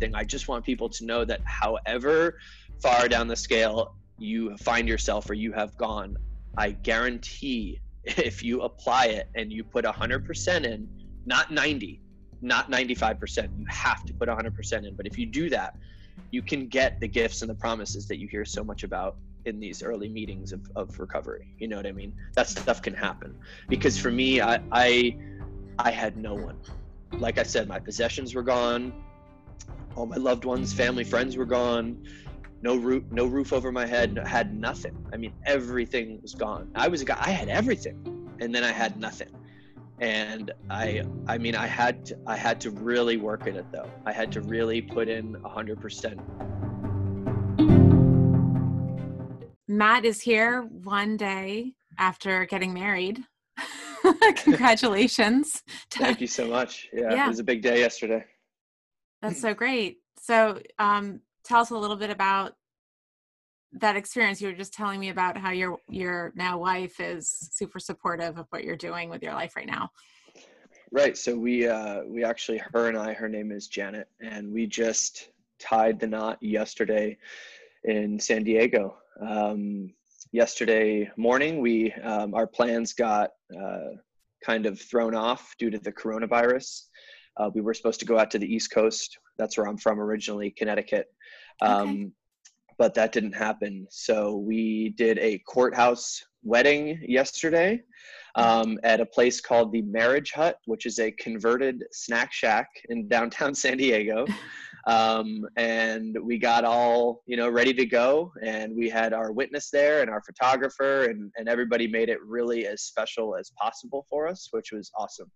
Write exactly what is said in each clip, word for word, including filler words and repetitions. Thing. I just want people to know that however far down the scale you find yourself or you have gone, I guarantee if you apply it and you put one hundred percent in, not ninety, not ninety-five percent, you have to put one hundred percent in. But if you do that, you can get the gifts and the promises that you hear so much about in these early meetings of, of recovery. You know what I mean? That stuff can happen. Because for me, I, I, I had no one. Like I said, my possessions were gone. All my loved ones, family, friends were gone. No roof, no roof over my head. No, had nothing. I mean, everything was gone. I was a guy. I had everything, and then I had nothing. And I, I mean, I had, to, I had to really work at it, though. I had to really put in a hundred percent. Matt is here one day after getting married. Congratulations! Thank you so much. Yeah, yeah, it was a big day yesterday. That's so great. So um, tell us a little bit about that experience. You were just telling me about how your your now wife is super supportive of what you're doing with your life right now. Right. So we uh, we actually, her and I, her name is Janet, and we just tied the knot yesterday in San Diego. Um, yesterday morning, we um, our plans got uh, kind of thrown off due to the coronavirus. Uh, we were supposed to go out to the East Coast. That's where I'm from originally, Connecticut. Um, okay. But that didn't happen. So we did a courthouse wedding yesterday um, at a place called the Marriage Hut, which is a converted snack shack in downtown San Diego. Um, and we got all, you know, ready to go. And we had our witness there and our photographer, and, and everybody made it really as special as possible for us, which was awesome.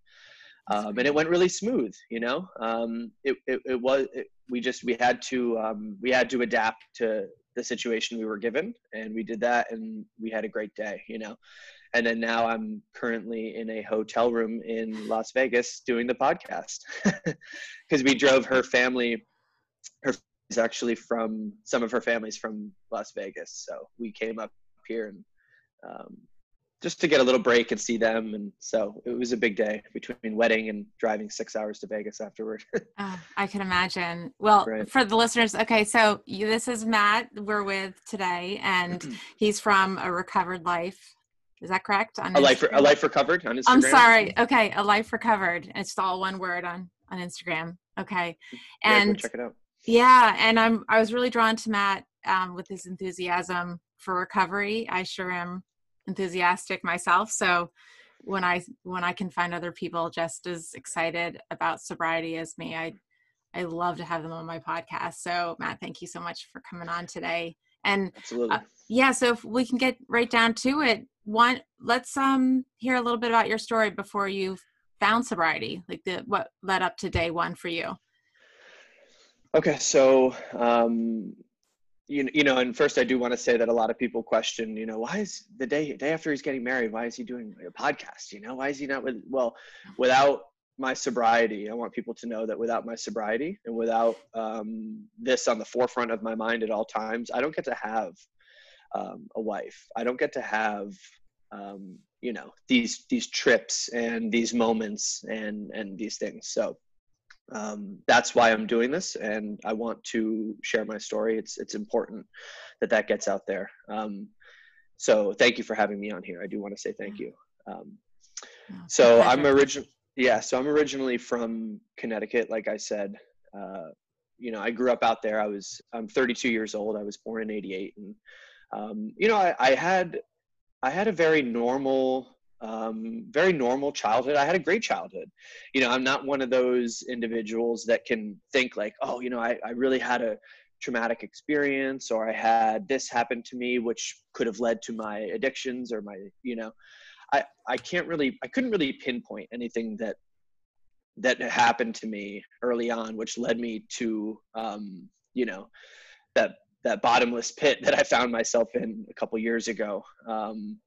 Um, and it went really smooth, you know, um, it, it, it was, it, we just, we had to, um, we had to adapt to the situation we were given, and we did that, and we had a great day, you know, and then now I'm currently in a hotel room in Las Vegas doing the podcast because we drove her family, her family's actually from, some of her family's from Las Vegas. So we came up here and, um, just to get a little break and see them. And so it was a big day between wedding and driving six hours to Vegas afterward. Oh, I can imagine. Well, right. For the listeners, okay, so you, this is Matt we're with today, and he's from A Recovered Life. Is that correct? On a, life, a Life Recovered on Instagram. I'm sorry. Okay, A Life Recovered. It's all one word on, on Instagram. Okay. And yeah, go check it out. Yeah, and I'm, I was really drawn to Matt um, with his enthusiasm for recovery. I sure am enthusiastic myself, so when I when I can find other people just as excited about sobriety as me, I I love to have them on my podcast. So Matt, thank you so much for coming on today. And absolutely, uh, yeah. So if we can get right down to it, one, let's um hear a little bit about your story before you found sobriety, like the what led up to day one for you. Okay, so um. You, you know, and first I do want to say that a lot of people question, you know, why is the day day after he's getting married, why is he doing a podcast? You know, why is he not with, well, without my sobriety, I want people to know that without my sobriety and without um, this on the forefront of my mind at all times, I don't get to have um, a wife. I don't get to have um, you know, these, these trips and these moments and, and these things. So um, that's why I'm doing this. And I want to share my story. It's, it's important that that gets out there. Um, so thank you for having me on here. I do want to say thank you. Um, so I'm original. Yeah. So I'm originally from Connecticut. Like I said, uh, you know, I grew up out there. I was, I'm thirty-two years old. I was born in eighty-eight. And, um, you know, I, I had, I had a very normal, um, very normal childhood. I had a great childhood. You know, I'm not one of those individuals that can think like, oh, you know, I, I really had a traumatic experience, or I had this happen to me, which could have led to my addictions or my, you know, I, I can't really, I couldn't really pinpoint anything that, that happened to me early on, which led me to, um, you know, that, that bottomless pit that I found myself in a couple years ago. Um,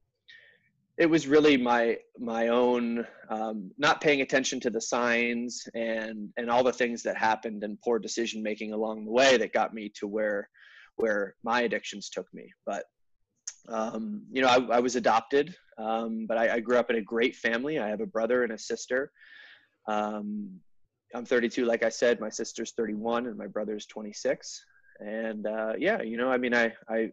it was really my, my own, um, not paying attention to the signs and, and all the things that happened and poor decision-making along the way that got me to where, where my addictions took me. But, um, you know, I, I was adopted, um, but I, I grew up in a great family. I have a brother and a sister. Um, I'm thirty-two. Like I said, my sister's thirty-one and my brother's twenty-six. And, uh, yeah, you know, I mean, I, I,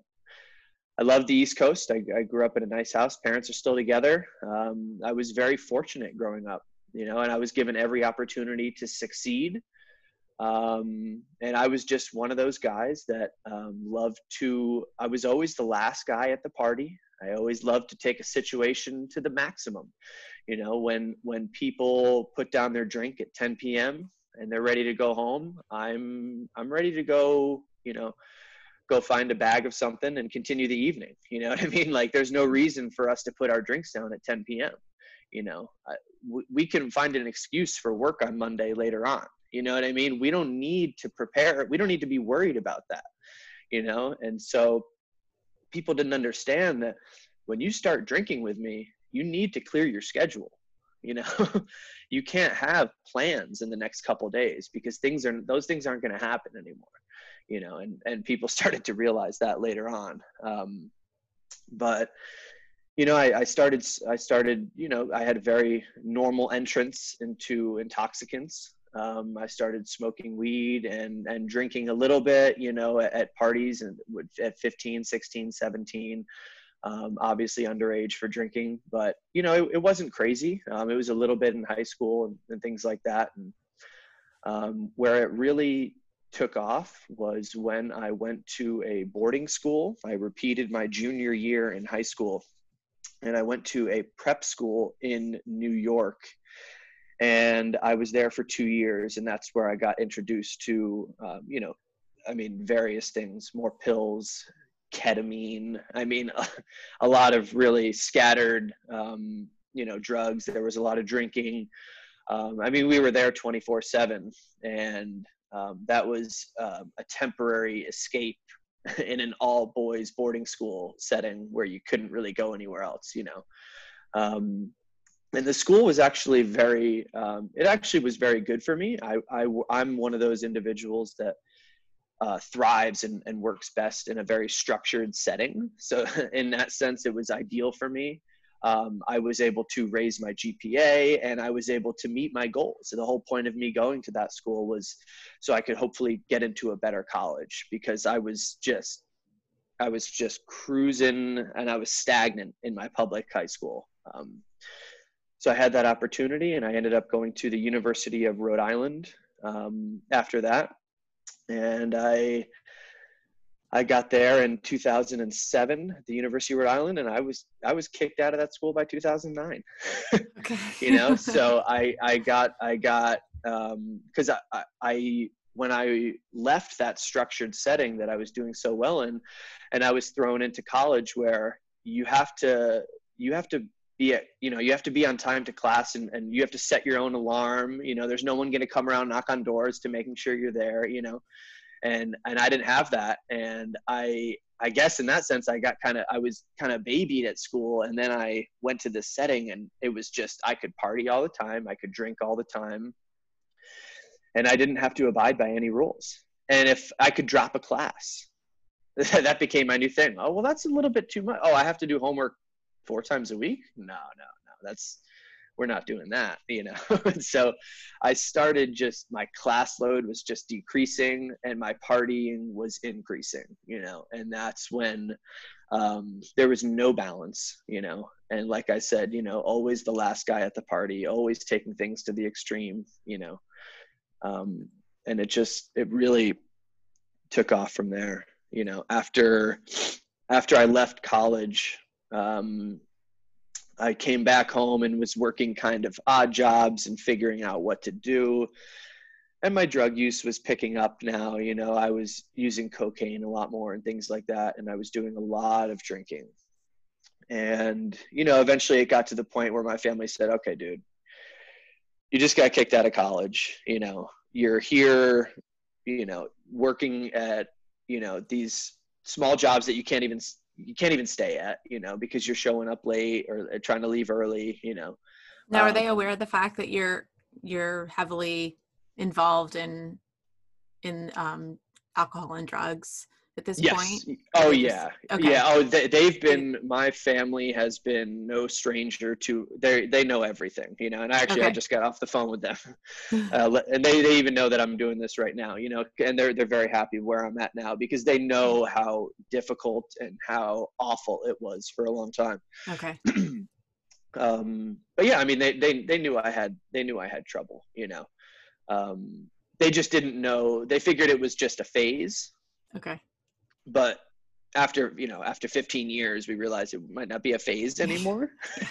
I love the East Coast. I, I grew up in a nice house. Parents are still together. Um, I was very fortunate growing up, you know, and I was given every opportunity to succeed. Um, and I was just one of those guys that, um, loved to, I was always the last guy at the party. I always loved to take a situation to the maximum. You know, when, when people put down their drink at ten P M and they're ready to go home, I'm, I'm ready to go, you know, go find a bag of something and continue the evening. You know what I mean? Like, there's no reason for us to put our drinks down at ten P M You know, I, we, we can find an excuse for work on Monday later on. You know what I mean? We don't need to prepare. We don't need to be worried about that, you know? And so people didn't understand that when you start drinking with me, you need to clear your schedule. You know, you can't have plans in the next couple of days, because things are, those things aren't going to happen anymore, you know, and, and people started to realize that later on. Um, but, you know, I, I started, I started, you know, I had a very normal entrance into intoxicants. Um, I started smoking weed and, and drinking a little bit, you know, at, at parties and at fifteen, sixteen, seventeen, Um, obviously underage for drinking, but you know, it, it wasn't crazy. Um, it was a little bit in high school and, and things like that. And, um, where it really took off was when I went to a boarding school. I repeated my junior year in high school and I went to a prep school in New York, and I was there for two years. And that's where I got introduced to, um, you know, I mean, various things, more pills, ketamine. I mean, a, a lot of really scattered, um, you know, drugs. There was a lot of drinking. Um, I mean, we were there twenty-four seven, and um, that was uh, a temporary escape in an all boys boarding school setting where you couldn't really go anywhere else, you know. Um, and the school was actually very, um, it actually was very good for me. I, I, I'm one of those individuals that Uh, thrives and, and works best in a very structured setting. So in that sense, it was ideal for me. Um, I was able to raise my G P A and I was able to meet my goals. So the whole point of me going to that school was so I could hopefully get into a better college, because I was just, I was just cruising and I was stagnant in my public high school. Um, so I had that opportunity and I ended up going to the University of Rhode Island um, after that. And I, I got there in two thousand seven at the University of Rhode Island, and I was, I was kicked out of that school by two thousand nine, okay. You know? So I, I got, I got, um, cause I, I, I, when I left that structured setting that I was doing so well in, and I was thrown into college where you have to, you have to be at, you know, you have to be on time to class, and, and you have to set your own alarm. You know, there's no one going to come around, knock on doors to making sure you're there, you know, and, and I didn't have that. And I, I guess in that sense, I got kind of, I was kind of babied at school, and then I went to this setting and it was just, I could party all the time. I could drink all the time, and I didn't have to abide by any rules. And if I could drop a class, that became my new thing. Oh, well, that's a little bit too much. Oh, I have to do homework four times a week? No, no, no, that's, we're not doing that, you know? So I started just, my class load was just decreasing and my partying was increasing, you know? And that's when um, there was no balance, you know? And like I said, you know, always the last guy at the party, always taking things to the extreme, you know? Um, and it just, it really took off from there, you know? After, after I left college, um, I came back home and was working kind of odd jobs and figuring out what to do. And my drug use was picking up now, you know, I was using cocaine a lot more and things like that. And I was doing a lot of drinking. And, you know, eventually it got to the point where my family said, okay, dude, you just got kicked out of college. You know, you're here, you know, working at, you know, these small jobs that you can't even you can't even stay at, you know, because you're showing up late or trying to leave early, you know. Now, are um, they aware of the fact that you're, you're heavily involved in, in, um, alcohol and drugs at this yes. point? Oh yeah. Okay. Yeah. Oh, they, they've been, my family has been no stranger to, they they know everything, you know, and actually okay. I just got off the phone with them uh, and they, they even know that I'm doing this right now, you know, and they're, they're very happy where I'm at now because they know how difficult and how awful it was for a long time. Okay. um, but yeah, I mean, they, they, they knew I had, they knew I had trouble, you know, um, they just didn't know. They figured it was just a phase. Okay. But after, you know, after fifteen years, we realized it might not be a phase anymore.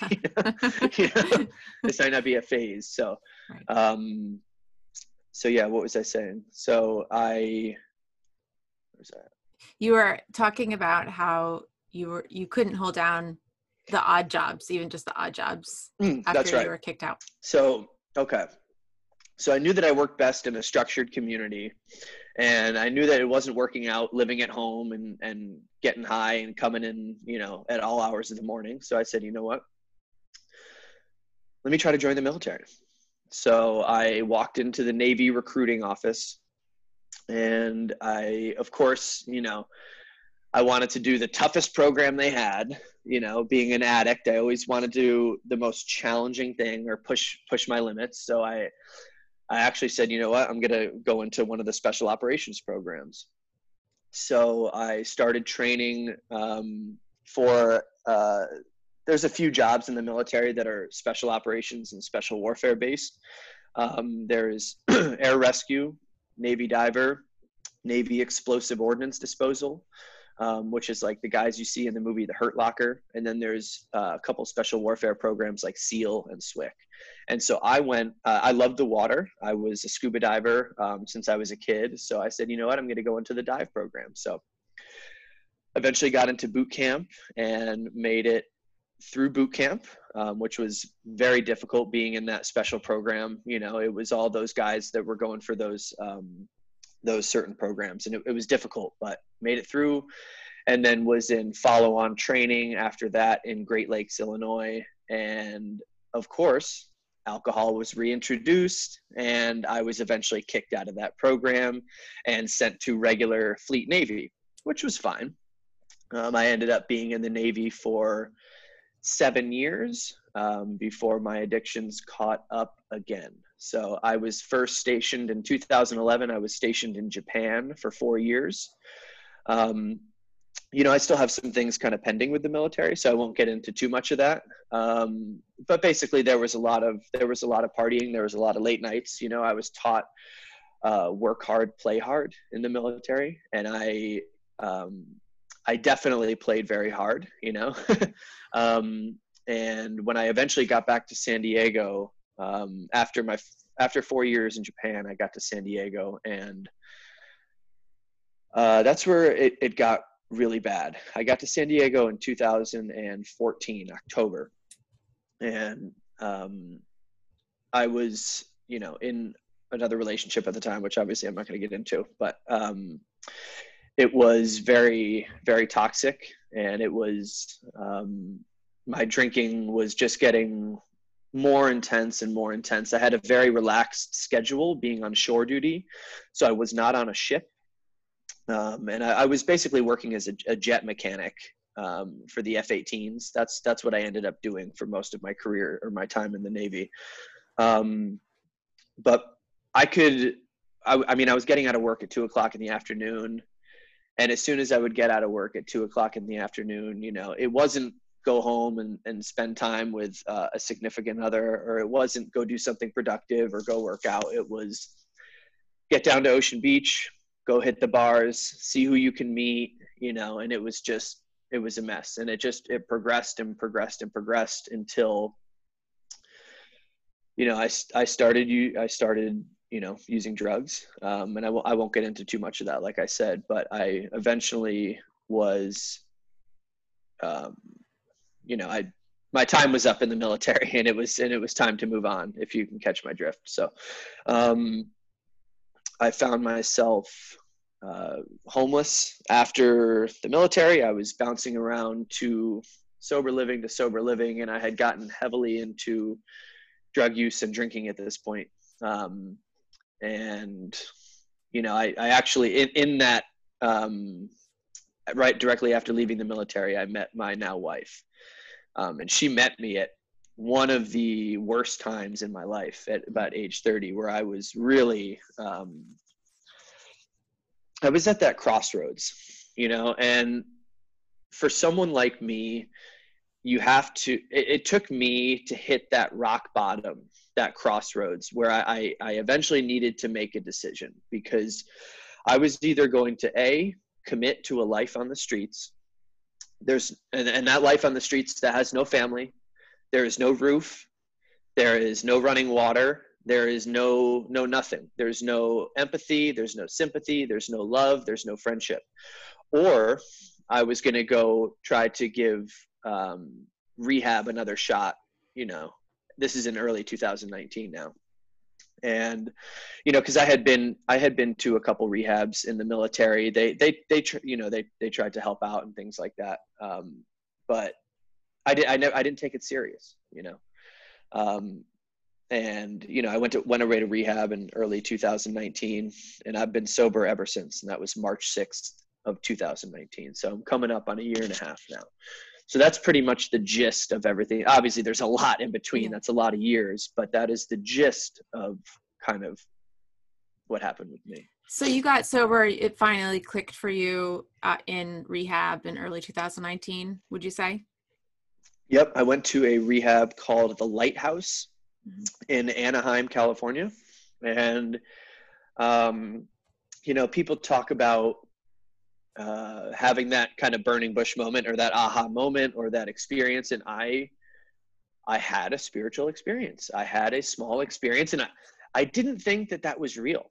you know? You know? This might not be a phase. So, um, so yeah, what was I saying? So I, what was that? You were talking about how you were, you couldn't hold down the odd jobs, even just the odd jobs mm, after that's right. you were kicked out. So, okay. So I knew that I worked best in a structured community. And I knew that it wasn't working out living at home and, and getting high and coming in, you know, at all hours of the morning. So I said, you know what, let me try to join the military. So I walked into the Navy recruiting office and I, of course, you know, I wanted to do the toughest program they had, you know, being an addict. I always wanted to do the most challenging thing or push, push my limits. So I, I actually said, you know what, I'm going to go into one of the special operations programs. So I started training um, for, uh, there's a few jobs in the military that are special operations and special warfare based. Um, there's air rescue, Navy diver, Navy explosive ordnance disposal, um, which is like the guys you see in the movie, The Hurt Locker. And then there's uh, a couple special warfare programs like SEAL and SWIC. And so I went, uh, I loved the water. I was a scuba diver um, since I was a kid. So I said, you know what, I'm going to go into the dive program. So eventually got into boot camp and made it through boot camp, um, which was very difficult being in that special program. You know, it was all those guys that were going for those, um, those certain programs. And it, it was difficult, but made it through. And then was in follow-on training after that in Great Lakes, Illinois. And of course, alcohol was reintroduced and I was eventually kicked out of that program and sent to regular Fleet Navy, which was fine. Um, I ended up being in the Navy for seven years um, before my addictions caught up again. So I was first stationed in two thousand eleven. I was stationed in Japan for four years. Um, you know, I still have some things kind of pending with the military, so I won't get into too much of that. Um, but basically there was a lot of, there was a lot of partying. There was a lot of late nights. You know, I was taught, uh, work hard, play hard in the military. And I, um, I definitely played very hard, you know? um, and when I eventually got back to San Diego, um, after my, after four years in Japan, I got to San Diego and, uh, that's where it, it got really bad. I got to San Diego in two thousand fourteen, October. And, um, I was, you know, in another relationship at the time, which obviously I'm not going to get into, but, um, it was very, very toxic. And it was, um, my drinking was just getting more intense and more intense. I had a very relaxed schedule being on shore duty. So I was not on a ship. Um, and I, I was basically working as a, a jet mechanic um, for the F eighteens. That's, that's what I ended up doing for most of my career or my time in the Navy. Um, but I could, I, I mean, I was getting out of work at two o'clock in the afternoon. And as soon as I would get out of work at two o'clock in the afternoon, you know, it wasn't go home and, and spend time with uh, a significant other, or it wasn't go do something productive or go work out. It was get down to Ocean Beach, go hit the bars, see who you can meet, you know, and it was just, it was a mess. And it just, it progressed and progressed and progressed until, you know, I, I started, you, I started, you know, using drugs. Um, and I will, I won't get into too much of that, like I said, but I eventually was, um, you know, I, my time was up in the military, and it was, and it was time to move on, if you can catch my drift. So, um, I found myself, uh, homeless after the military. I was bouncing around to sober living to sober living. And I had gotten heavily into drug use and drinking at this point. Um, and, you know, I, I actually, in, in that, um, right directly after leaving the military, I met my now wife. Um, and she met me at one of the worst times in my life, at about age thirty, where I was really, um, I was at that crossroads, you know, and for someone like me, you have to, it, it took me to hit that rock bottom, that crossroads, where I, I eventually needed to make a decision, because I was either going to A, commit to a life on the streets. There's, and, and that life on the streets that has no family, there is no roof, there is no running water, there is no, no nothing. There's no empathy, there's no sympathy, there's no love, there's no friendship. Or I was going to go try to give um, rehab another shot, you know. This is in early two thousand nineteen now. And, you know, cause I had been, I had been to a couple rehabs in the military. They, they, they, tr- you know, they, they tried to help out and things like that. Um, but I did, I never, I didn't take it serious, you know? Um, and, you know, I went to, went away to rehab in early two thousand nineteen, and I've been sober ever since. And that was March sixth of two thousand nineteen. So I'm coming up on a year and a half now. So that's pretty much the gist of everything. Obviously, there's a lot in between. Yeah. That's a lot of years, but that is the gist of kind of what happened with me. So you got sober. It finally clicked for you uh, in rehab in early two thousand nineteen, would you say? Yep. I went to a rehab called The Lighthouse mm-hmm. in Anaheim, California. And, um, you know, people talk about uh, having that kind of burning bush moment, or that aha moment, or that experience. And I, I had a spiritual experience. I had a small experience, and I, I didn't think that that was real.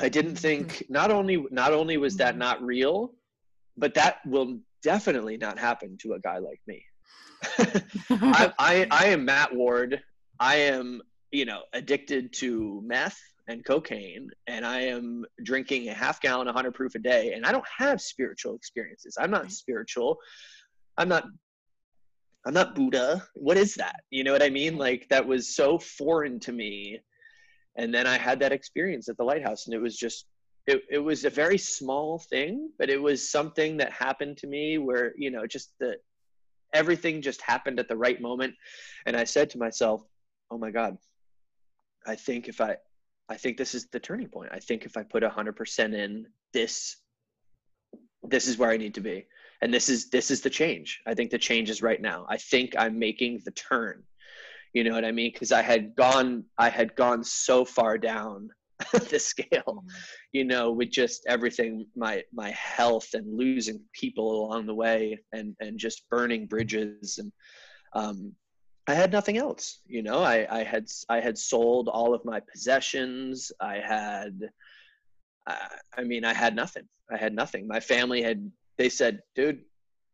I didn't think mm-hmm. not only, not only was that not real, but that will definitely not happen to a guy like me. I, I, I am Matt Ward. I am, you know, addicted to meth and cocaine, and I am drinking a half gallon, one hundred proof a day. And I don't have spiritual experiences. I'm not spiritual. I'm not, I'm not Buddha. What is that? You know what I mean? Like, that was so foreign to me. And then I had that experience at the Lighthouse, and it was just, it, it was a very small thing, but it was something that happened to me where, you know, just the, everything just happened at the right moment. And I said to myself, oh my God, I think if I, I think this is the turning point. I think if I put a hundred percent in this, this is where I need to be. And this is, this is the change. I think the change is right now. I think I'm making the turn. You know what I mean? Cause I had gone, I had gone so far down the scale, you know, with just everything, my, my health, and losing people along the way, and, and just burning bridges. And, um, I had nothing else, you know, I, I had, I had sold all of my possessions. I had, I, I mean, I had nothing, I had nothing. My family had, they said, dude,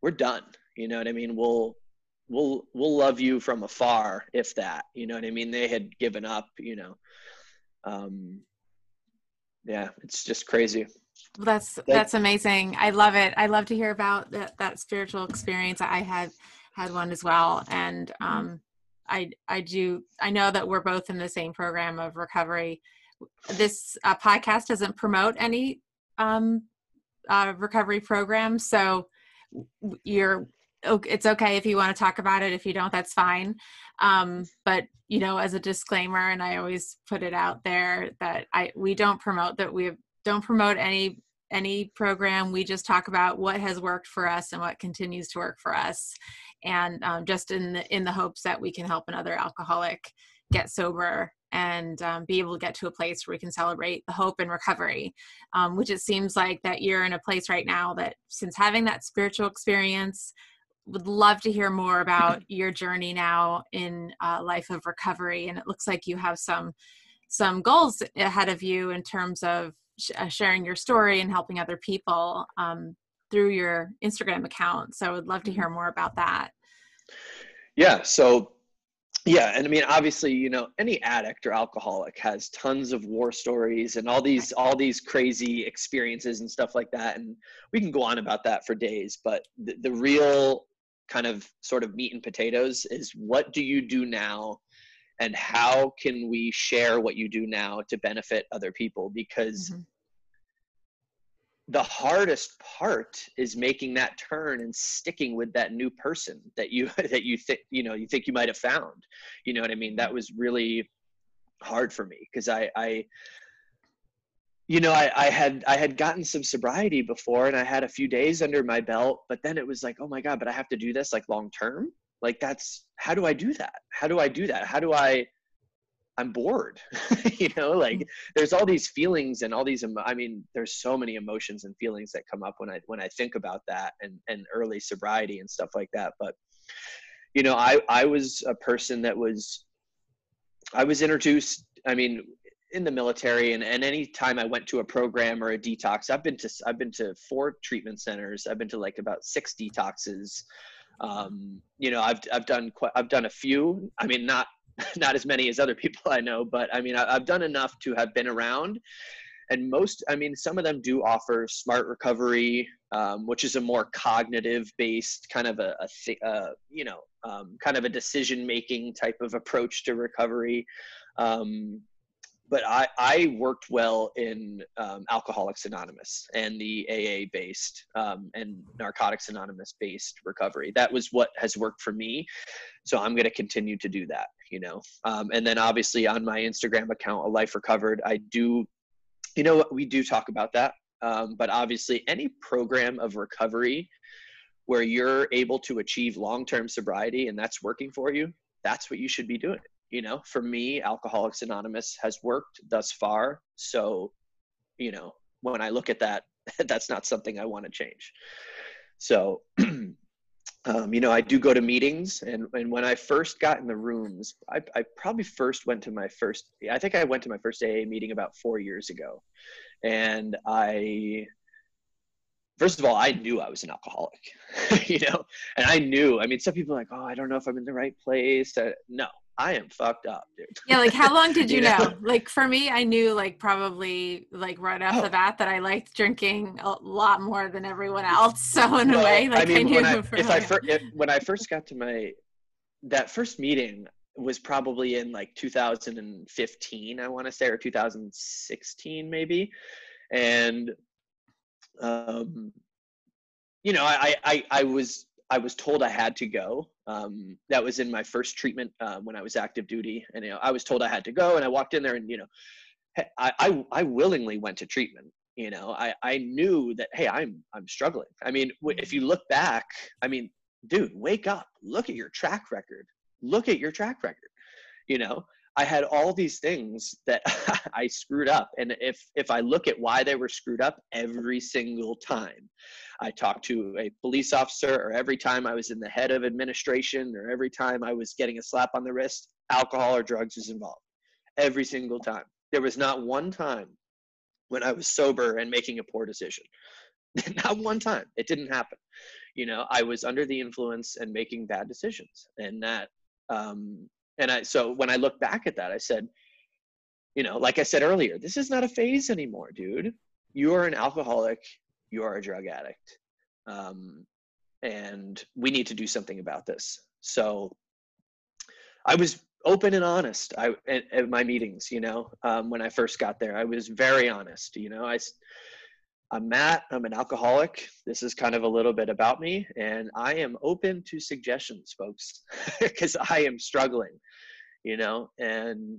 we're done. You know what I mean? We'll, we'll, we'll love you from afar, if that, you know what I mean? They had given up, you know, um, yeah, it's just crazy. Well, that's, but, that's amazing. I love it. I love to hear about that, that spiritual experience. I had had one as well. And, um, I, I do, I know that we're both in the same program of recovery. This uh, podcast doesn't promote any, um, uh, recovery programs. So you're, it's okay if you want to talk about it. If you don't, that's fine. Um, but, you know, as a disclaimer, and I always put it out there that I, we don't promote that we have, don't promote any, any program. We just talk about what has worked for us and what continues to work for us. And um, just in the, in the hopes that we can help another alcoholic get sober and um, be able to get to a place where we can celebrate the hope and recovery, um, which it seems like that you're in a place right now that since having that spiritual experience, would love to hear more about your journey now in a life of recovery. And it looks like you have some, some goals ahead of you in terms of sh- sharing your story and helping other people um, through your Instagram account. So I would love to hear more about that. Yeah. So yeah. And I mean, obviously, you know, any addict or alcoholic has tons of war stories and all these, all these crazy experiences and stuff like that. And we can go on about that for days, but the, the real kind of sort of meat and potatoes is what do you do now and how can we share what you do now to benefit other people? Because mm-hmm. the hardest part is making that turn and sticking with that new person that you, that you think, you know, you think you might've found, you know what I mean? That was really hard for me. Cause I, I, you know, I, I had, I had gotten some sobriety before and I had a few days under my belt, but then it was like, oh my God, but I have to do this like long-term. Like that's, how do I do that? How do I do that? How do I, I'm bored, you know, like there's all these feelings and all these, I mean, there's so many emotions and feelings that come up when I, when I think about that and, and early sobriety and stuff like that. But, you know, I, I was a person that was, I was introduced, I mean, in the military and, and any time I went to a program or a detox, I've been to, I've been to four treatment centers. I've been to like about six detoxes. Um, you know, I've, I've done quite, I've done a few, I mean, not, not as many as other people I know, but I mean, I've done enough to have been around. And most, I mean, some of them do offer SMART Recovery, um, which is a more cognitive based kind of a, a th- uh, you know, um, kind of a decision-making type of approach to recovery. Um, but I, I worked well in um, Alcoholics Anonymous and the A A based um, and Narcotics Anonymous based recovery. That was what has worked for me. So I'm going to continue to do that, you know? Um, and then obviously on my Instagram account, A Life Recovered, I do, you know what, we do talk about that. Um, but obviously any program of recovery where you're able to achieve long-term sobriety and that's working for you, that's what you should be doing. You know, for me, Alcoholics Anonymous has worked thus far. So, you know, when I look at that, that's not something I want to change. So, um, you know, I do go to meetings. And, and when I first got in the rooms, I, I probably first went to my first, I think I went to my first A A meeting about four years ago. And I... First of all, I knew I was an alcoholic, you know, and I knew, I mean, some people are like, oh, I don't know if I'm in the right place. I, no, I am fucked up, dude. Yeah. Like how long did you, you know? know? Like for me, I knew like probably like right off oh. the bat that I liked drinking a lot more than everyone else. So in well, a way, like I, mean, I knew. When I, if I fir- if, when I first got to my, that first meeting was probably in like two thousand fifteen, I want to say, or two thousand sixteen maybe. And Um, you know, I, I, I was, I was told I had to go. Um, that was in my first treatment, uh, when I was active duty, and, you know, I was told I had to go and I walked in there and, you know, I, I, I willingly went to treatment. You know, I, I knew that, hey, I'm, I'm struggling. I mean, w- if you look back, I mean, dude, wake up, look at your track record, look at your track record, you know. I had all these things that I screwed up. And if, if I look at why they were screwed up every single time, I talked to a police officer, or every time I was in the head of administration, or every time I was getting a slap on the wrist, alcohol or drugs is involved every single time. There was not one time when I was sober and making a poor decision, not one time. It didn't happen. You know, I was under the influence and making bad decisions, and that, um, And I, so when I look back at that, I said, you know, like I said earlier, this is not a phase anymore, dude. You are an alcoholic. You are a drug addict. Um, and we need to do something about this. So I was open and honest I, at, at my meetings, you know, um, when I first got there, I was very honest. You know, I, I'm Matt, I'm an alcoholic. This is kind of a little bit about me, and I am open to suggestions, folks, because I am struggling, you know, and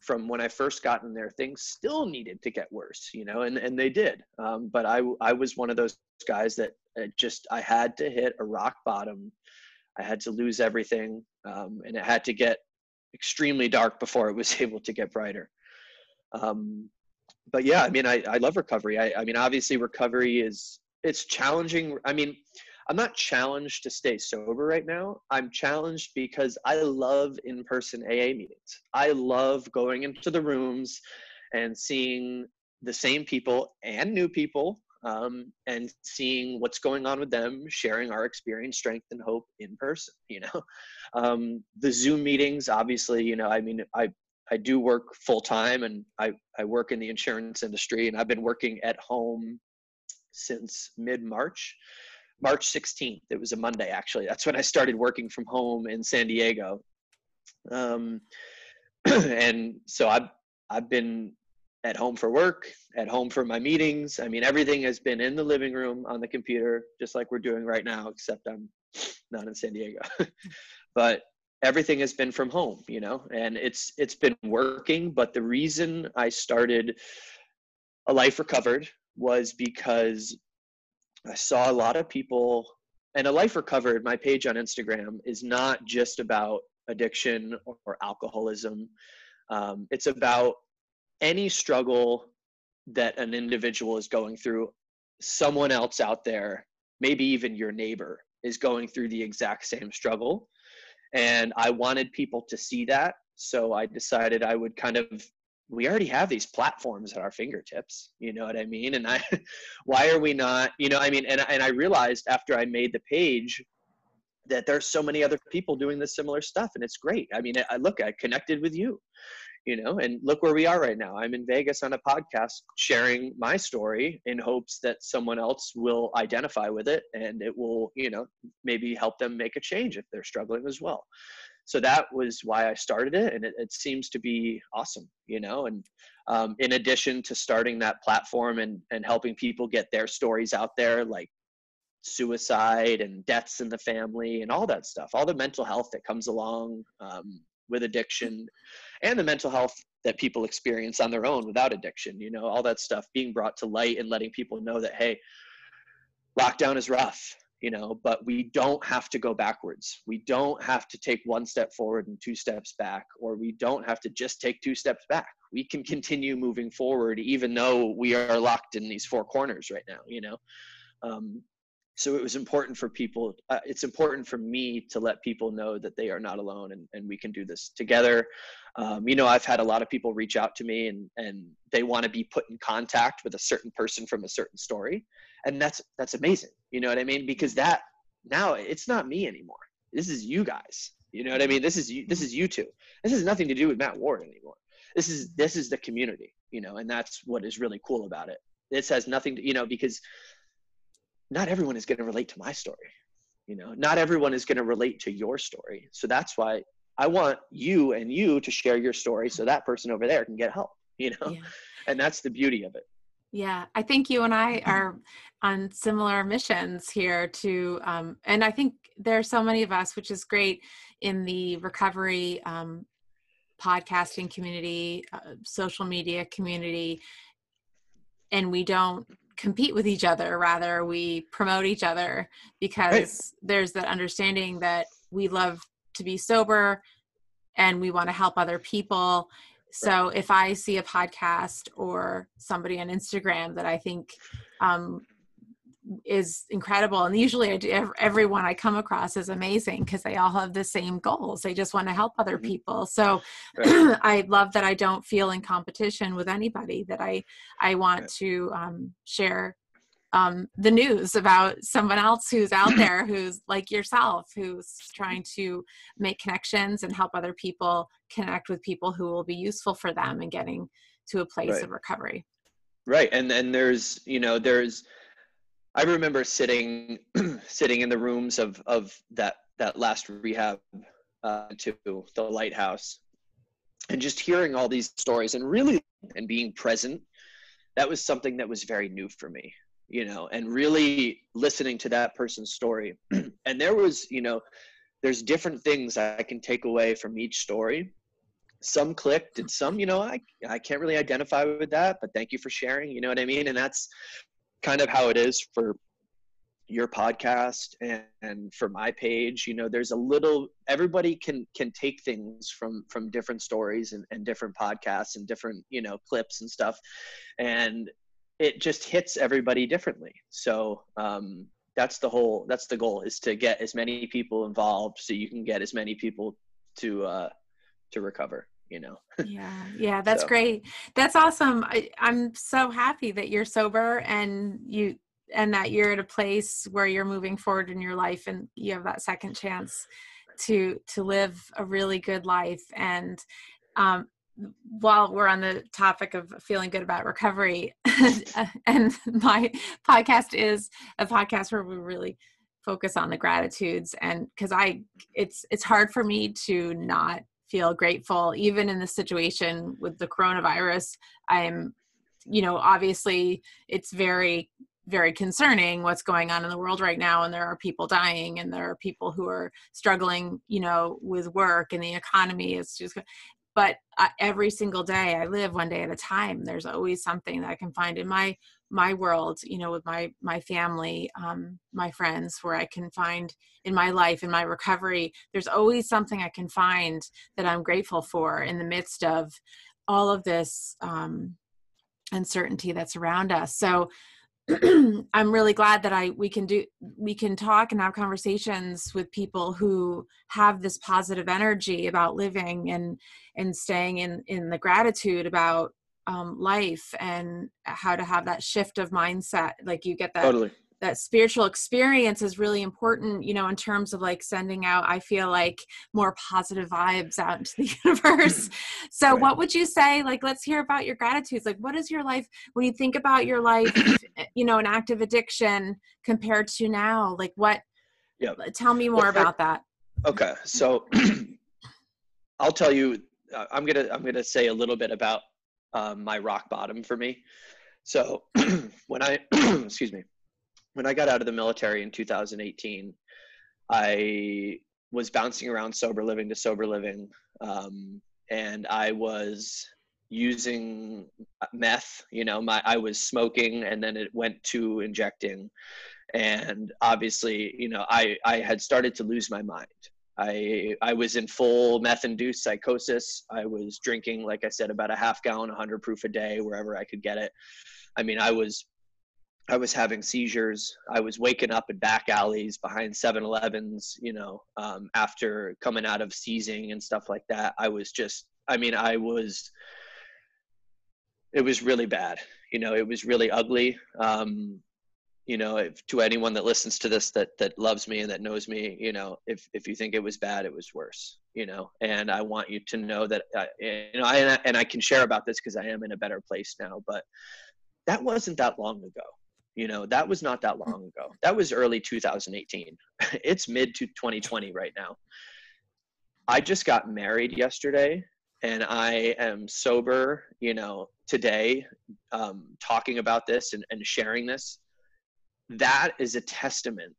from when I first got in there, things still needed to get worse, you know, and, and they did. Um, but I, I was one of those guys that just, I had to hit a rock bottom. I had to lose everything, um, and it had to get extremely dark before it was able to get brighter. Um, But yeah, I mean, I, I love recovery. I, I mean, obviously recovery is, it's challenging. I mean, I'm not challenged to stay sober right now. I'm challenged because I love in-person A A meetings. I love going into the rooms and seeing the same people and new people, um, and seeing what's going on with them, sharing our experience, strength, and hope in person, you know. Um, the Zoom meetings, obviously, you know, I mean, I, I do work full time, and I, I work in the insurance industry, and I've been working at home since mid-March. March sixteenth, it was a Monday, actually. That's when I started working from home in San Diego. Um, and so I've, I've been at home for work, at home for my meetings. I mean, everything has been in the living room on the computer, just like we're doing right now, except I'm not in San Diego. But everything has been from home, you know, and it's, it's been working. But the reason I started A Life Recovered was because I saw a lot of people, and A Life Recovered, my page on Instagram, is not just about addiction or, or alcoholism. Um, it's about any struggle that an individual is going through. Someone else out there, maybe even your neighbor, is going through the exact same struggle. And I wanted people to see that. So I decided I would kind of, we already have these platforms at our fingertips, you know what I mean? And I, why are we not, you know, I mean, and, and I realized after I made the page that there's so many other people doing this similar stuff, and it's great. I mean, I, look, I connected with you, you know, and look where we are right now. I'm in Vegas on a podcast sharing my story in hopes that someone else will identify with it, and it will, you know, maybe help them make a change if they're struggling as well. So that was why I started it, and it, it seems to be awesome, you know, and um, in addition to starting that platform and, and helping people get their stories out there, like suicide and deaths in the family and all that stuff, all the mental health that comes along um, with addiction, and the mental health that people experience on their own without addiction, you know, all that stuff being brought to light and letting people know that, hey, lockdown is rough, you know, but we don't have to go backwards. We don't have to take one step forward and two steps back, or we don't have to just take two steps back. We can continue moving forward, even though we are locked in these four corners right now, you know? Um, So it was important for people, uh, it's important for me to let people know that they are not alone, and, and we can do this together. Um, you know, I've had a lot of people reach out to me, and, and they want to be put in contact with a certain person from a certain story. And that's, that's amazing. You know what I mean? Because that, now it's not me anymore. This is you guys. You know what I mean? This is you, this is you two. This has nothing to do with Matt Ward anymore. This is, this is the community, you know, and that's what is really cool about it. This has nothing to, you know, because not everyone is going to relate to my story, you know, not everyone is going to relate to your story. So that's why I want you and you to share your story, so that person over there can get help, you know, yeah. And that's the beauty of it. Yeah. I think you and I are on similar missions here to, um, and I think there are so many of us, which is great, in the recovery, um, podcasting community, uh, social media community, and we don't compete with each other. Rather, we promote each other, because right. There's that understanding that we love to be sober and we want to help other people. So right. If I see a podcast or somebody on Instagram that I think um, is incredible, and usually I do, everyone I come across is amazing because they all have the same goals. They just want to help other mm-hmm. people. So right. I love that I don't feel in competition with anybody, that I, I want right. to um, share um, the news about someone else who's out there, who's like yourself, who's trying to make connections and help other people connect with people who will be useful for them in getting to a place right. of recovery. Right. And then there's, you know, there's, I remember sitting, sitting in the rooms of, of that, that last rehab uh, to the Lighthouse, and just hearing all these stories and really, and being present that was something that was very new for me, you know, and really listening to that person's story. And there was, you know, there's different things I can take away from each story. Some clicked and some, you know, I, I can't really identify with that, but thank you for sharing, you know what I mean? And that's kind of how it is for your podcast and, and for my page. You know, there's a little, everybody can, can take things from, from different stories and, and different podcasts and different, you know, clips and stuff. And it just hits everybody differently. So, um, that's the whole, that's the goal, is to get as many people involved so you can get as many people to, uh, to recover, you know? Yeah. Yeah. That's so great. That's awesome. I, I'm so happy that you're sober and you, and that you're at a place where you're moving forward in your life and you have that second chance to, to live a really good life. And, um, while we're on the topic of feeling good about recovery, and my podcast is a podcast where we really focus on the gratitudes. And cause I, it's, it's hard for me to not feel grateful, even in the situation with the coronavirus. I'm, you know, obviously it's very, very concerning what's going on in the world right now. And there are people dying and there are people who are struggling, you know, with work and the economy is just, but uh, every single day I live one day at a time. There's always something that I can find in my, my world, you know, with my, my family, um, my friends, where I can find in my life, in my recovery, there's always something I can find that I'm grateful for in the midst of all of this, um, uncertainty that's around us. So I'm really glad that I, we can do, we can talk and have conversations with people who have this positive energy about living and, and staying in, in the gratitude about, um, life and how to have that shift of mindset. Like you get that, totally. That spiritual experience is really important, you know, in terms of like sending out, I feel like, more positive vibes out into the universe. So right. What would you say, like, let's hear about your gratitudes. Like, what is your life, when you think about your life, you know, an active addiction compared to now, like what, yeah. Tell me more well, about I, that. Okay. So I'll tell you, uh, I'm going to, I'm going to say a little bit about um, my rock bottom for me. So when I, excuse me, when I got out of the military in two thousand eighteen, I was bouncing around sober living to sober living. Um, and I was using meth, you know, my, I was smoking, and then it went to injecting. And obviously, you know, I, I had started to lose my mind. I, I was in full meth-induced psychosis. I was drinking, like I said, about a half gallon, one hundred proof a day, wherever I could get it. I mean, I was I was having seizures. I was waking up in back alleys behind seven elevens, you know, um, after coming out of seizing and stuff like that. I was just, I mean, I was, it was really bad. You know, it was really ugly. Um, you know, if, to anyone that listens to this, that, that loves me and that knows me, you know, if, if you think it was bad, it was worse, you know, and I want you to know that, I, you know, I, and, I, and I can share about this because I am in a better place now, but that wasn't that long ago. You know, that was not that long ago. That was early two thousand eighteen. It's mid to twenty twenty right now. I just got married yesterday and I am sober, you know, today, um, talking about this and, and sharing this. That is a testament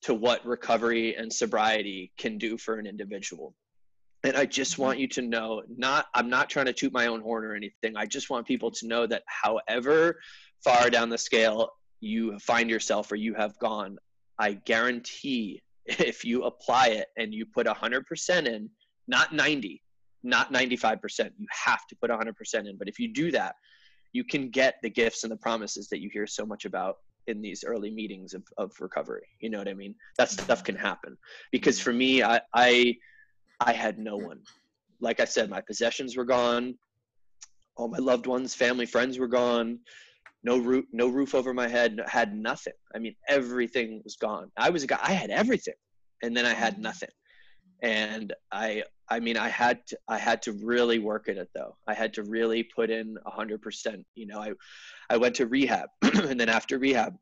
to what recovery and sobriety can do for an individual. And I just want you to know, not, I'm not trying to toot my own horn or anything. I just want people to know that however far down the scale you find yourself or you have gone, I guarantee if you apply it and you put one hundred percent in, not ninety, not ninety-five percent, you have to put one hundred percent in. But if you do that, you can get the gifts and the promises that you hear so much about in these early meetings of, of recovery. You know what I mean? That stuff can happen. Because for me, I, I, I had no one. Like I said, my possessions were gone. All my loved ones, family, friends were gone. No roof, no roof over my head, had nothing. I mean, everything was gone. I was a guy, I had everything. And then I had nothing. And I, I mean, I had to, I had to really work at it though. I had to really put in a hundred percent, you know, I, I went to rehab and then after rehab,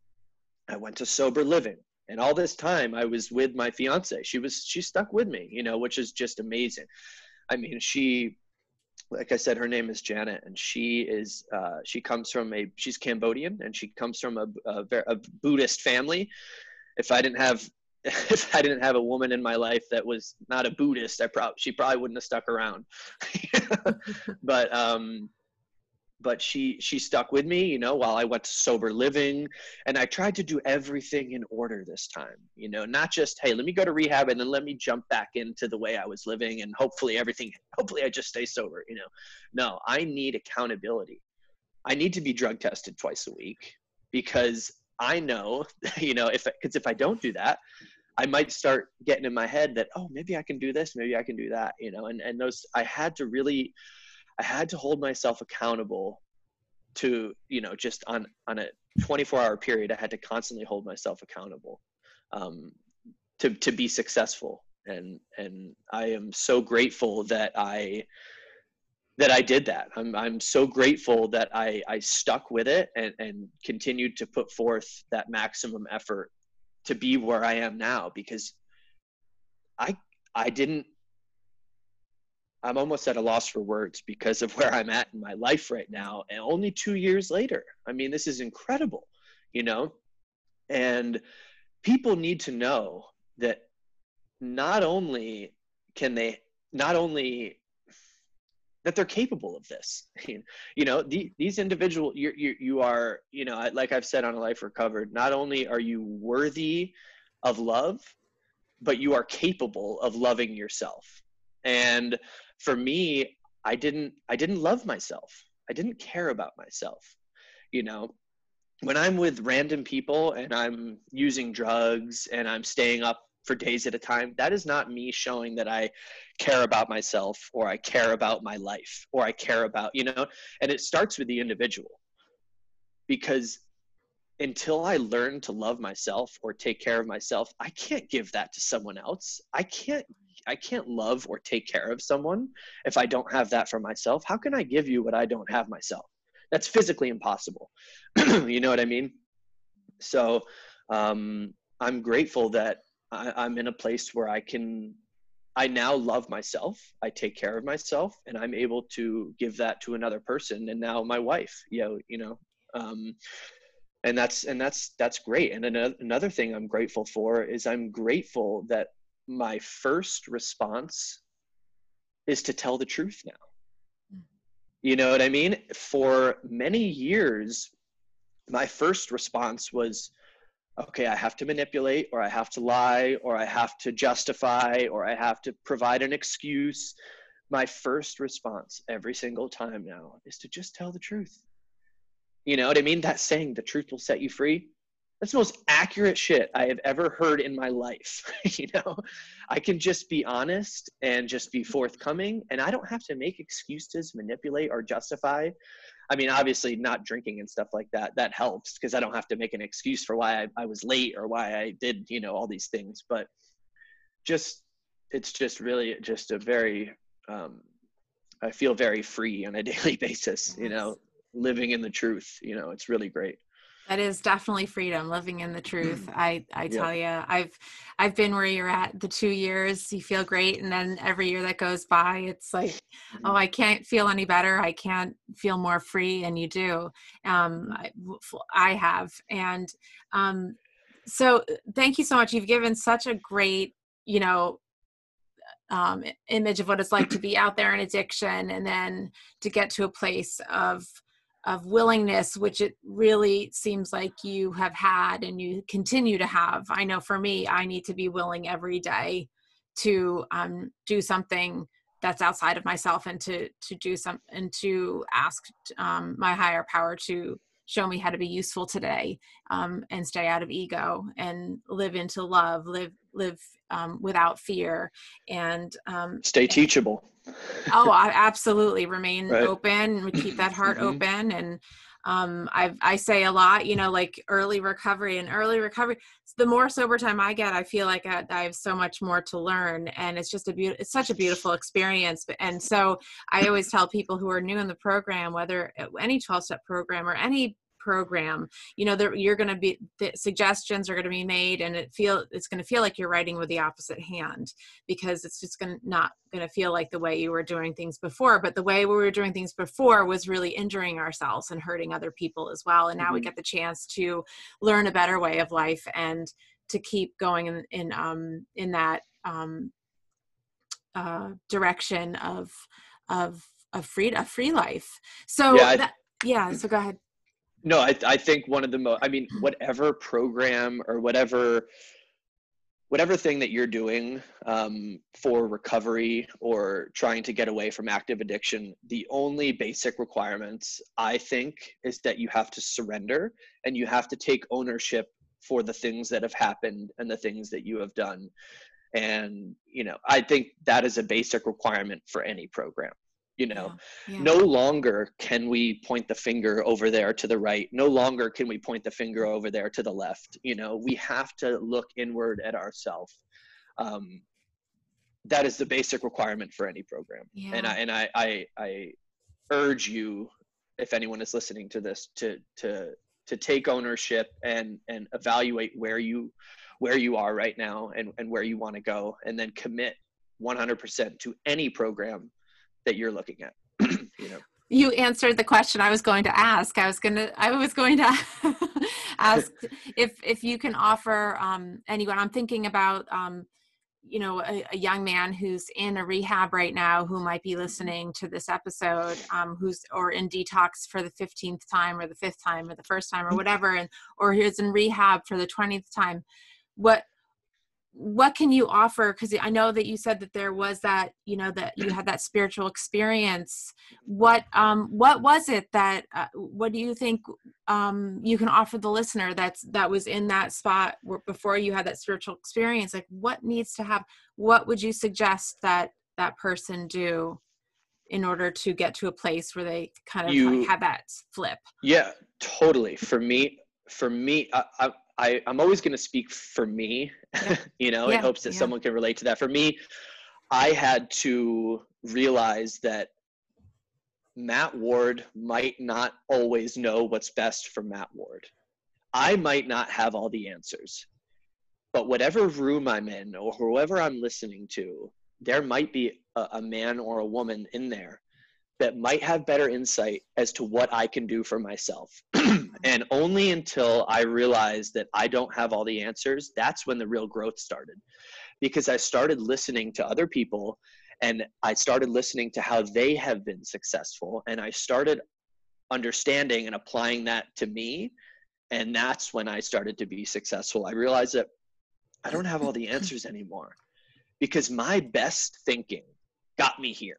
I went to sober living. And all this time I was with my fiance. She was, she stuck with me, you know, which is just amazing. I mean, she, like I said, her name is Janet, and she is, uh, she comes from a, she's Cambodian, and she comes from a, a, a Buddhist family. If I didn't have, if I didn't have a woman in my life that was not a Buddhist, I probably, she probably wouldn't have stuck around. But, um, but she, she stuck with me, you know, while I went to sober living, and I tried to do everything in order this time, you know, not just, hey, let me go to rehab and then let me jump back into the way I was living. And hopefully everything, hopefully I just stay sober, you know, no, I need accountability. I need to be drug tested twice a week, because I know, you know, if, cause if I don't do that, I might start getting in my head that, oh, maybe I can do this, maybe I can do that, you know, and, and those, I had to really, I had to hold myself accountable to, you know, just on, on a twenty-four hour period, I had to constantly hold myself accountable um, to, to be successful. And, and I am so grateful that I, that I did that. I'm, I'm so grateful that I, I stuck with it and, and continued to put forth that maximum effort to be where I am now, because I, I didn't, I'm almost at a loss for words because of where I'm at in my life right now. And only two years later, I mean, this is incredible, you know, and people need to know that not only can they, not only that they're capable of this, you know, the, these individual, you, you, you are, you know, like I've said on A Life Recovered, not only are you worthy of love, but you are capable of loving yourself. And for me, I didn't, I didn't love myself. I didn't care about myself. You know, when I'm with random people and I'm using drugs and I'm staying up for days at a time, that is not me showing that I care about myself or I care about my life or I care about, you know, and it starts with the individual, because until I learn to love myself or take care of myself, I can't give that to someone else. I can't I can't love or take care of someone if I don't have that for myself. How can I give you what I don't have myself? That's physically impossible. You know what I mean? So um, I'm grateful that I, I'm in a place where I can, I now love myself. I take care of myself, and I'm able to give that to another person. And now my wife, you know, you know, um, and that's, and that's, that's great. And another, another thing I'm grateful for is I'm grateful that my first response is to tell the truth now. You know what I mean? For many years, my first response was, okay, I have to manipulate, or I have to lie, or I have to justify, or I have to provide an excuse. My first response every single time now is to just tell the truth. You know what I mean? That saying, the truth will set you free. That's the most accurate shit I have ever heard in my life. You know, I can just be honest and just be forthcoming, and I don't have to make excuses, manipulate, or justify. I mean, obviously not drinking and stuff like that, that helps, because I don't have to make an excuse for why I, I was late or why I did, you know, all these things. But just, it's just really just a very, um, I feel very free on a daily basis, you know, living in the truth, you know, it's really great. That is definitely freedom, living in the truth. I, I tell you, yeah. I've, I've been where you're at the two years, you feel great. And then every year that goes by, it's like, oh, I can't feel any better. I can't feel more free. And you do, um, I, I have. And, um, so thank you so much. You've given such a great, you know, um, image of what it's like to be out there in addiction, and then to get to a place of, of willingness, which it really seems like you have had and you continue to have. I know for me, I need to be willing every day to um, do something that's outside of myself, and to, to do some, and to ask um, my higher power to show me how to be useful today, um, and stay out of ego and live into love, live, live um, without fear, and um, stay teachable. Oh, I absolutely remain right. Open, keep that heart mm-hmm. open. And um, I've, I say a lot, you know, like early recovery and early recovery. The more sober time I get, I feel like I, I have so much more to learn, and it's just a beautiful, it's such a beautiful experience. And so I always tell people who are new in the program, whether any twelve step program or any program. You know, there, you're going to be, the suggestions are going to be made, and it feel, it's going to feel like you're writing with the opposite hand, because it's just going to not going to feel like the way you were doing things before. But the way we were doing things before was really injuring ourselves and hurting other people as well. And now mm-hmm. we get the chance to learn a better way of life and to keep going in, in, um, in that, um, uh, direction of, of, of free, a free life. So yeah, I, that, yeah. So go ahead. No, I, I think one of the most, I mean, whatever program or whatever, whatever thing that you're doing um, for recovery or trying to get away from active addiction, the only basic requirements, I think, is that you have to surrender and you have to take ownership for the things that have happened and the things that you have done. And, you know, I think that is a basic requirement for any program. You know, yeah, yeah. No longer can we point the finger over there to the right. No longer can we point the finger over there to the left. You know, we have to look inward at ourselves. Um, that is the basic requirement for any program. Yeah. And I, and I, I, I urge you, if anyone is listening to this, to, to, to take ownership and, and evaluate where you, where you are right now and, and where you want to go, and then commit one hundred percent to any program that you're looking at. You know, you answered the question I was going to ask. I was going to, I was going to ask if, if you can offer um, anyone, I'm thinking about, um, you know, a, a young man who's in a rehab right now, who might be listening to this episode, um, who's, or in detox for the fifteenth time or the fifth time or the first time or whatever, and, or who's in rehab for the twentieth time. What, what can you offer? Because I know that you said that there was that, you know, that you had that spiritual experience. What, um, what was it that, uh, what do you think, um, you can offer the listener that's, that was in that spot where, before you had that spiritual experience? Like, what needs to have, what would you suggest that that person do in order to get to a place where they kind of you, like, have that flip? Yeah, totally. For me, for me, I, I I, I'm always going to speak for me, yeah. you know, yeah. in hopes that yeah. someone can relate to that. For me, I had to realize that Matt Ward might not always know what's best for Matt Ward. I might not have all the answers, but whatever room I'm in or whoever I'm listening to, there might be a, a man or a woman in there that might have better insight as to what I can do for myself. And only until I realized that I don't have all the answers, that's when the real growth started. Because I started listening to other people, and I started listening to how they have been successful, and I started understanding and applying that to me. And that's when I started to be successful. I realized that I don't have all the answers anymore, because my best thinking got me here.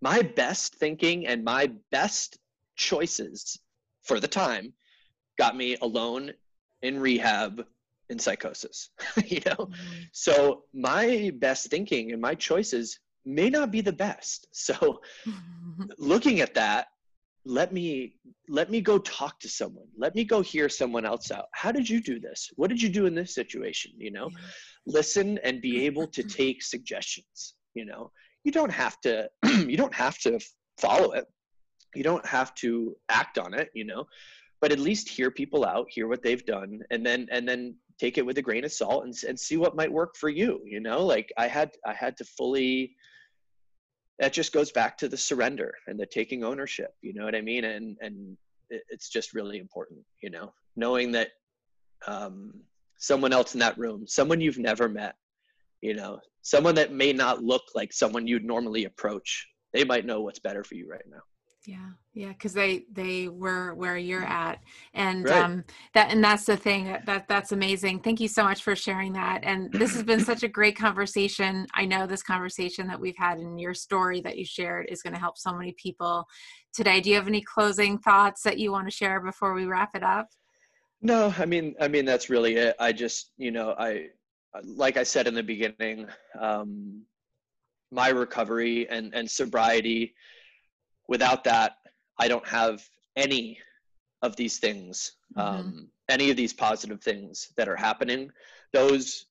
My best thinking and my best choices for the time got me alone in rehab in psychosis, you know? Mm-hmm. So my best thinking and my choices may not be the best. So mm-hmm. looking at that, let me, let me go talk to someone. Let me go hear someone else out. How did you do this? What did you do in this situation? You know, yeah. Listen and be able to take suggestions. You know, you don't have to, you don't have to follow it. You don't have to act on it, you know, but at least hear people out, hear what they've done, and then, and then take it with a grain of salt and, and see what might work for you. You know, like I had, I had to fully, that just goes back to the surrender and the taking ownership, you know what I mean? And, and it's just really important, you know, knowing that um, someone else in that room, someone you've never met, you know, someone that may not look like someone you'd normally approach, they might know what's better for you right now. Yeah. Yeah. Cause they, they were where you're at, and, right. um, that, and that's the thing that that's amazing. Thank you so much for sharing that. And this has been such a great conversation. I know this conversation that we've had and your story that you shared is going to help so many people today. Do you have any closing thoughts that you want to share before we wrap it up? No, I mean, I mean, that's really it. I just, you know, I, like I said in the beginning, um, my recovery and, and sobriety, without that, I don't have any of these things, um, mm-hmm. any of these positive things that are happening. Those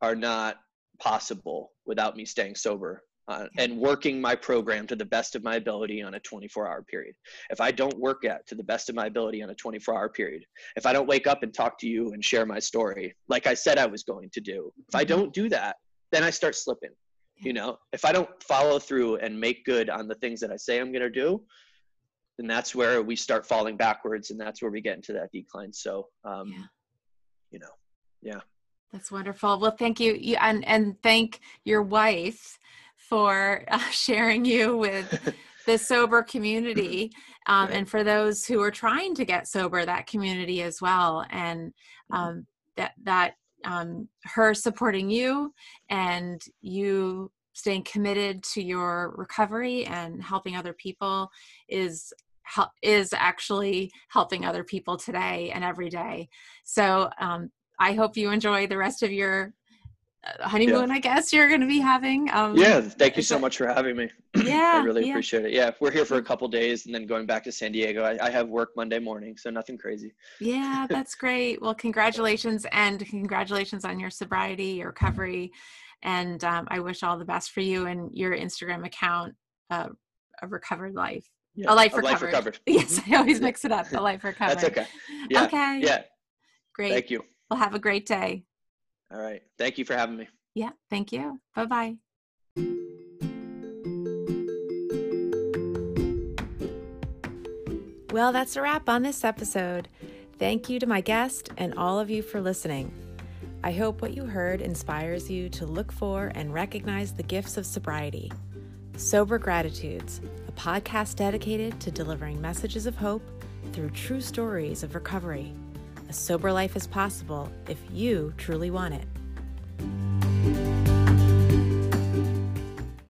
are not possible without me staying sober uh, and working my program to the best of my ability on a twenty-four hour period. If I don't work at to the best of my ability on a twenty-four hour period, if I don't wake up and talk to you and share my story, like I said I was going to do, if I don't do that, then I start slipping. You know, if I don't follow through and make good on the things that I say I'm going to do, then that's where we start falling backwards, and that's where we get into that decline. So, um, yeah. you know, yeah. That's wonderful. Well, thank you. you and, and thank your wife for uh, sharing you with the sober community, um, right. and for those who are trying to get sober, that community as well. And um, that, that, Um, her supporting you and you staying committed to your recovery and helping other people is help, is actually helping other people today and every day. So um, I hope you enjoy the rest of your honeymoon, yeah. I guess you're going to be having. Um, yeah. Thank you so much for having me. Yeah. I really yeah. appreciate it. Yeah. We're here for a couple of days and then going back to San Diego. I, I have work Monday morning, so nothing crazy. Yeah. That's great. Well, congratulations, and congratulations on your sobriety, your recovery. And um, I wish all the best for you and your Instagram account, uh, A Recovered Life. Yeah. A Life Recovered. A Life Recovered. Yes. I always mix it up. A Life Recovered. That's okay. Yeah. Okay. Yeah. Great. Thank you. Well, have a great day. All right. Thank you for having me. Yeah. Thank you. Bye-bye. Well, that's a wrap on this episode. Thank you to my guest and all of you for listening. I hope what you heard inspires you to look for and recognize the gifts of sobriety. Sober Gratitudes, a podcast dedicated to delivering messages of hope through true stories of recovery. A sober life is possible if you truly want it.